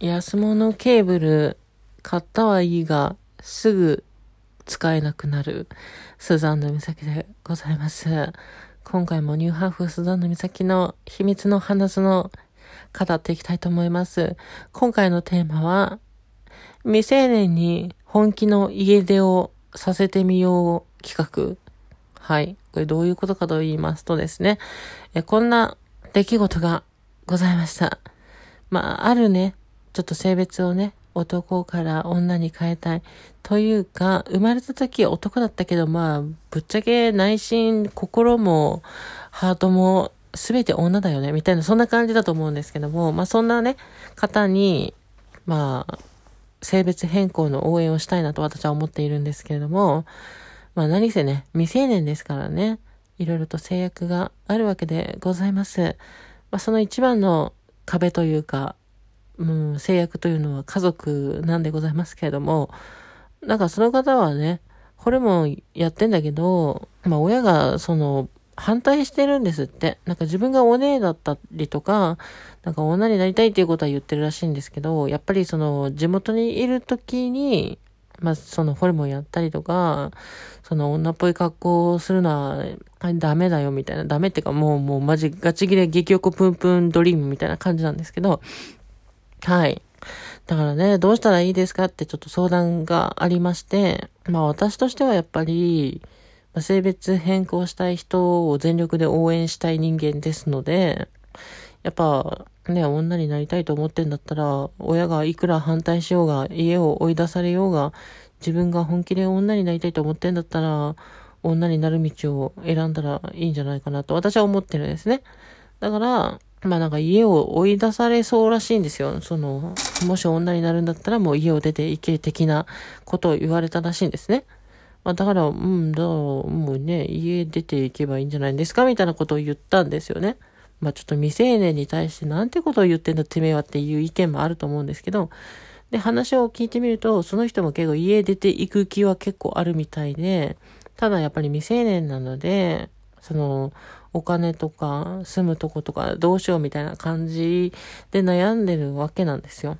安物ケーブル買ったはいいが、すぐ使えなくなるスザンヌ美咲でございます。今回もニューハーフスザンヌ美咲の秘密の花園を語っていきたいと思います。今回のテーマは、未成年に本気の家出をさせてみよう企画。はい。これどういうことかと言いますとですね、こんな出来事がございました。まあ、あるね、ちょっと性別をね、男から女に変えたいというか、生まれた時男だったけど、まあぶっちゃけ内心心もハートも全て女だよねみたいな、そんな感じだと思うんですけども、まあそんなね方にまあ性別変更の応援をしたいなと私は思っているんですけれども、まあ何せね未成年ですからね、いろいろと制約があるわけでございます。まあその一番の壁というか。うん、制約というのは家族なんでございますけれども、なんかその方はね、これもやってんだけど、まあ親がその反対してるんですって。なんか自分がお姉だったりとか、なんか女になりたいっていうことは言ってるらしいんですけど、やっぱりその地元にいる時に、まあそのホルモンやったりとか、その女っぽい格好をするのはダメだよみたいな、ダメっていうかもうマジガチギレ激おこプンプンドリームみたいな感じなんですけど、はい。だからね、どうしたらいいですかってちょっと相談がありまして、まあ私としてはやっぱり、性別変更したい人を全力で応援したい人間ですので、やっぱね、女になりたいと思ってんだったら、親がいくら反対しようが、家を追い出されようが、自分が本気で女になりたいと思ってんだったら、女になる道を選んだらいいんじゃないかなと私は思ってるんですね。だから、まあなんか家を追い出されそうらしいんですよ。その、もし女になるんだったらもう家を出ていけ的なことを言われたらしいんですね。まあだから、もうね、家出ていけばいいんじゃないですかみたいなことを言ったんですよね。まあちょっと未成年に対してなんてことを言ってんだてめえはっていう意見もあると思うんですけど、で、話を聞いてみると、その人も結構家出ていく気は結構あるみたいで、ただやっぱり未成年なので、その、お金とか住むとことかどうしようみたいな感じで悩んでるわけなんですよ。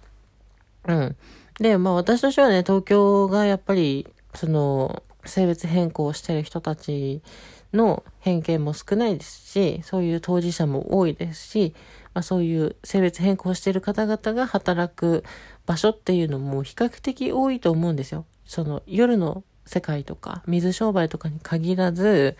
うん。で、まあ私としてはね、東京がやっぱり、その、性別変更してる人たちの偏見も少ないですし、そういう当事者も多いですし、まあ、そういう性別変更してる方々が働く場所っていうのも比較的多いと思うんですよ。その、夜の世界とか水商売とかに限らず、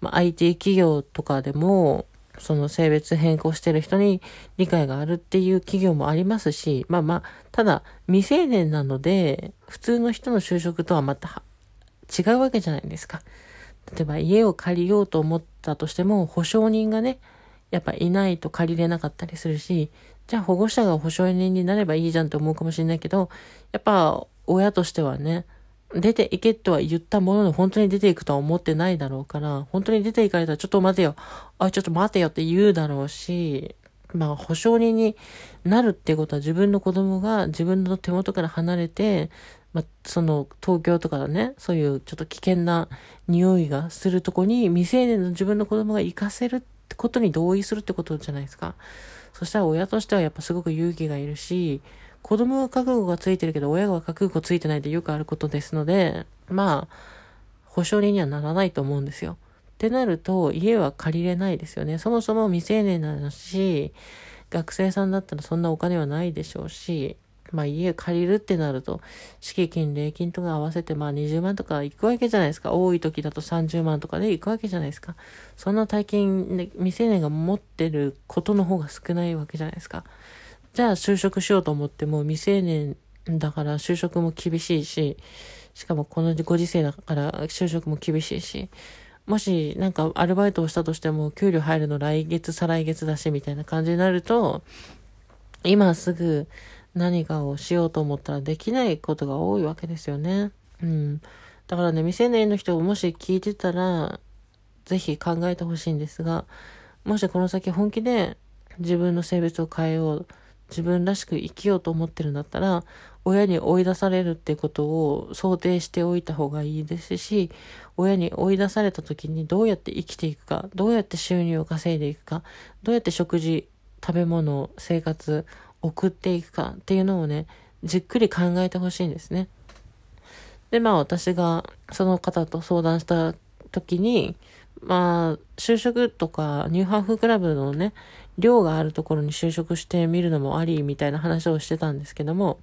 まあ、IT 企業とかでもその性別変更してる人に理解があるっていう企業もありますし、まあまあただ未成年なので普通の人の就職とはまた違うわけじゃないですか。例えば家を借りようと思ったとしても保証人がねやっぱいないと借りれなかったりするし、じゃあ保護者が保証人になればいいじゃんと思うかもしれないけど、やっぱ親としてはね出ていけとは言ったものの本当に出ていくとは思ってないだろうから、本当に出ていかれたらちょっと待てよ、あちょっと待てよって言うだろうし、まあ保証人になるってことは自分の子供が自分の手元から離れて、まあ、その東京とかだねそういうちょっと危険な匂いがするとこに未成年の自分の子供が行かせるってことに同意するってことじゃないですか。そしたら親としてはやっぱすごく勇気がいるし、子供は覚悟がついてるけど親は覚悟ついてないってよくあることですので、まあ保証人にはならないと思うんですよ。ってなると家は借りれないですよね。そもそも未成年なのし、学生さんだったらそんなお金はないでしょうし、まあ家借りるってなると敷金礼金とか合わせてまあ20万とかいくわけじゃないですか。多い時だと30万とかでいくわけじゃないですか。そんな大金未成年が持ってることの方が少ないわけじゃないですか。じゃあ就職しようと思っても未成年だから就職も厳しいし、しかもこのご時世だから就職も厳しいし、もしなんかアルバイトをしたとしても給料入るの来月再来月だしみたいな感じになると、今すぐ何かをしようと思ったらできないことが多いわけですよね。うん。だからね、未成年の人をもし聞いてたらぜひ考えてほしいんですが、もしこの先本気で自分の性別を変えよう、自分らしく生きようと思ってるんだったら、親に追い出されるってことを想定しておいた方がいいですし、親に追い出された時にどうやって生きていくか、どうやって収入を稼いでいくか、どうやって食事、食べ物、生活、送っていくかっていうのをね、じっくり考えてほしいんですね。で、まあ私がその方と相談した時に、まあ就職とかニューハーフクラブのね、寮があるところに就職してみるのもありみたいな話をしてたんですけども、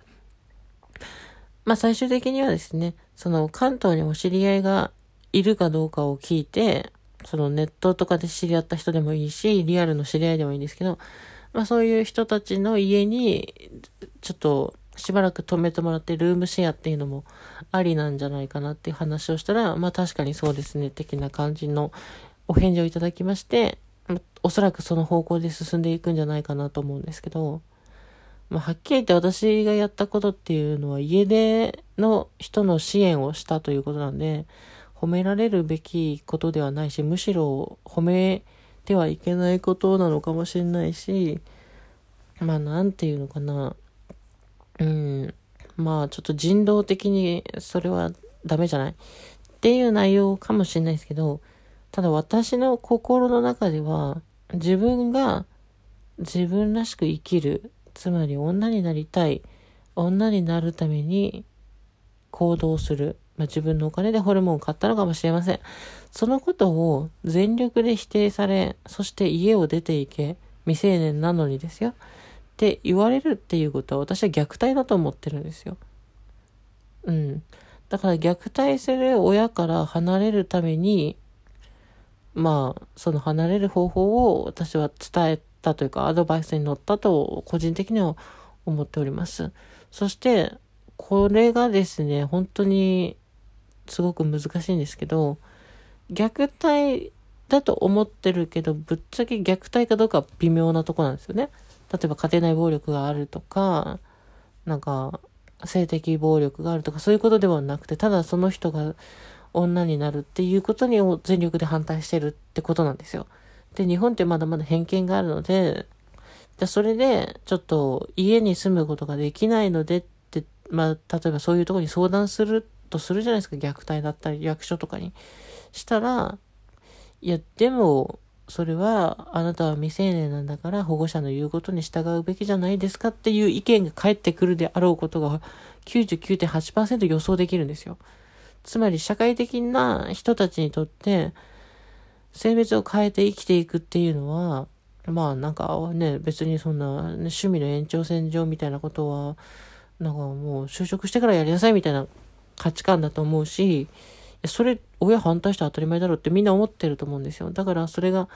まあ最終的にはですね、その関東にお知り合いがいるかどうかを聞いて、そのネットとかで知り合った人でもいいし、リアルの知り合いでもいいんですけど、まあそういう人たちの家にちょっとしばらく泊めてもらってルームシェアっていうのもありなんじゃないかなっていう話をしたら、まあ確かにそうですね的な感じのお返事をいただきまして、おそらくその方向で進んでいくんじゃないかなと思うんですけど、まあはっきり言って私がやったことっていうのは家出の人の支援をしたということなんで、褒められるべきことではないし、むしろ褒めてはいけないことなのかもしれないし、まあなんていうのかな、まあちょっと人道的にそれはダメじゃないっていう内容かもしれないですけど、ただ私の心の中では自分が自分らしく生きる、つまり女になりたい、女になるために行動する、まあ、自分のお金でホルモンを買ったのかもしれません。そのことを全力で否定され、そして家を出ていけ、未成年なのにですよって言われるっていうことは、私は虐待だと思ってるんですよ。だから虐待する親から離れるために、まあその離れる方法を私は伝えたというか、アドバイスに乗ったと個人的には思っております。そしてこれがですね、本当にすごく難しいんですけど、虐待だと思ってるけど、ぶっちゃけ虐待かどうかは微妙なとこなんですよね。例えば家庭内暴力があるとか、なんか性的暴力があるとか、そういうことではなくて、ただその人が女になるっていうことに全力で反対してるってことなんですよ。で、日本ってまだまだ偏見があるので、じゃあそれでちょっと家に住むことができないのでって、まあ例えばそういうところに相談するとするじゃないですか、虐待だったり役所とかにしたら、いやでもそれはあなたは未成年なんだから保護者の言うことに従うべきじゃないですかっていう意見が返ってくるであろうことが 99.8% 予想できるんですよ。つまり社会的な人たちにとって性別を変えて生きていくっていうのは、まあなんかね、別にそんな、ね、趣味の延長線上みたいなことはなんかもう就職してからやりなさいみたいな価値観だと思うし、それ親反対して当たり前だろうってみんな思ってると思うんですよ。だからそれが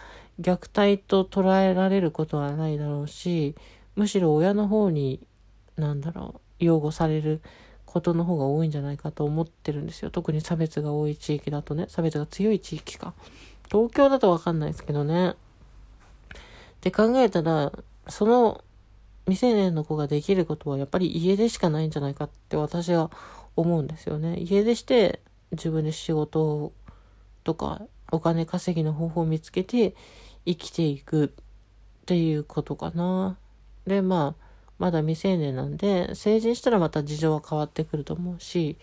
虐待と捉えられることはないだろうし、むしろ親の方に擁護されることの方が多いんじゃないかと思ってるんですよ。特に差別が多い地域だとね、差別が強い地域か、東京だと分かんないですけどね。って考えたら、その未成年の子ができることはやっぱり家出しかないんじゃないかって私は思うんですよね。家出して自分で仕事とかお金稼ぎの方法を見つけて生きていくっていうことかな。で、まあまだ未成年なんで、成人したらまた事情は変わってくると思うし、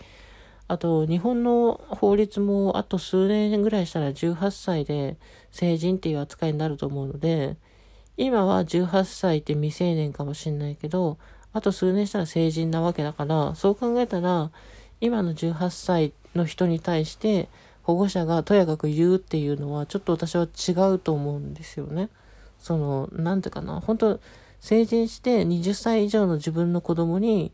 あと日本の法律もあと数年ぐらいしたら18歳で成人っていう扱いになると思うので、今は18歳って未成年かもしれないけど、あと数年したら成人なわけだから、そう考えたら今の18歳の人に対して保護者がとやかく言うっていうのはちょっと私は違うと思うんですよね。そのなんていうかな、本当成人して20歳以上の自分の子供に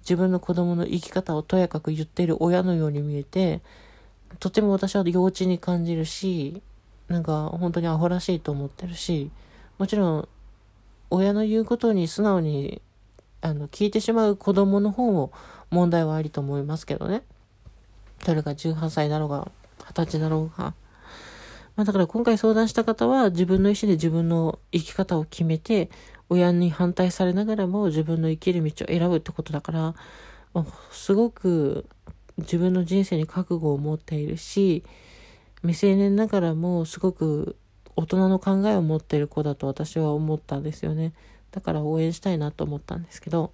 自分の子供の生き方をとやかく言っている親のように見えて、とても私は幼稚に感じるし、なんか本当にアホらしいと思ってるし、もちろん親の言うことに素直に聞いてしまう子供の方も問題はありと思いますけどね。それが18歳だろうが20歳だろうが、まあ、だから今回相談した方は自分の意思で自分の生き方を決めて、親に反対されながらも自分の生きる道を選ぶってことだから、すごく自分の人生に覚悟を持っているし、未成年ながらもすごく大人の考えを持っている子だと私は思ったんですよね。だから応援したいなと思ったんですけど、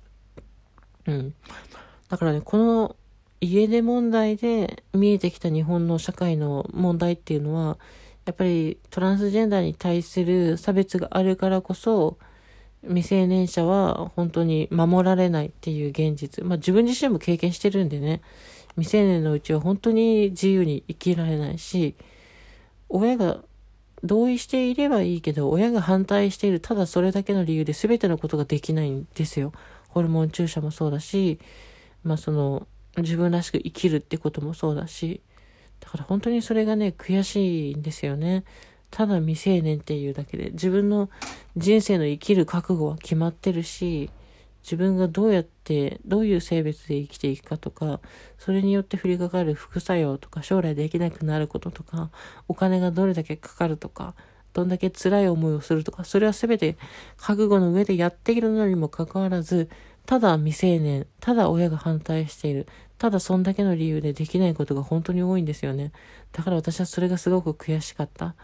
だからね、この家出問題で見えてきた日本の社会の問題っていうのは、やっぱりトランスジェンダーに対する差別があるからこそ、未成年者は本当に守られないっていう現実、自分自身も経験してるんでね、未成年のうちは本当に自由に生きられないし、親が同意していればいいけど、親が反対している、ただそれだけの理由で全てのことができないんですよ。ホルモン注射もそうだし、自分らしく生きるってこともそうだし、だから本当にそれがね、悔しいんですよね。ただ未成年っていうだけで、自分の人生の生きる覚悟は決まってるし、自分がどうやって、どういう性別で生きていくかとか、それによって降りかかる副作用とか、将来できなくなることとか、お金がどれだけかかるとか、どんだけ辛い思いをするとか、それは全て覚悟の上でやっているのにもかかわらず、ただ未成年、ただ親が反対している、ただそんだけの理由でできないことが本当に多いんですよね。だから私はそれがすごく悔しかった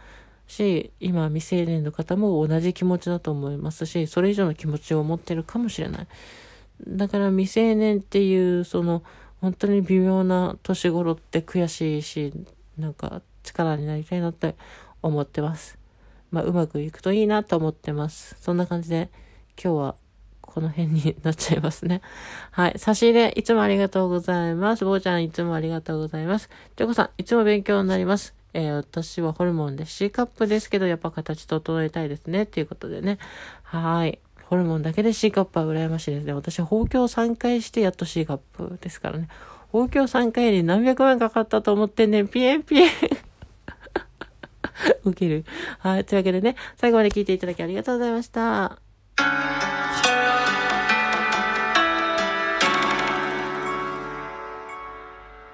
し、今未成年の方も同じ気持ちだと思いますし、それ以上の気持ちを持ってるかもしれない。だから未成年っていう本当に微妙な年頃って悔しいし、力になりたいなって思ってます。うまくいくといいなと思ってます。そんな感じで今日はこの辺になっちゃいますね。はい。差し入れ、いつもありがとうございます。坊ちゃん、いつもありがとうございます。てこさん、いつも勉強になります。私はホルモンで C カップですけど、やっぱ形整えたいですね。ということでね。はい。ホルモンだけで C カップは羨ましいですね。私、豊胸3回してやっと C カップですからね。豊胸3回に何百万かかったと思ってね、ピエンピエン。ウケる。はい。というわけでね、最後まで聞いていただきありがとうございました。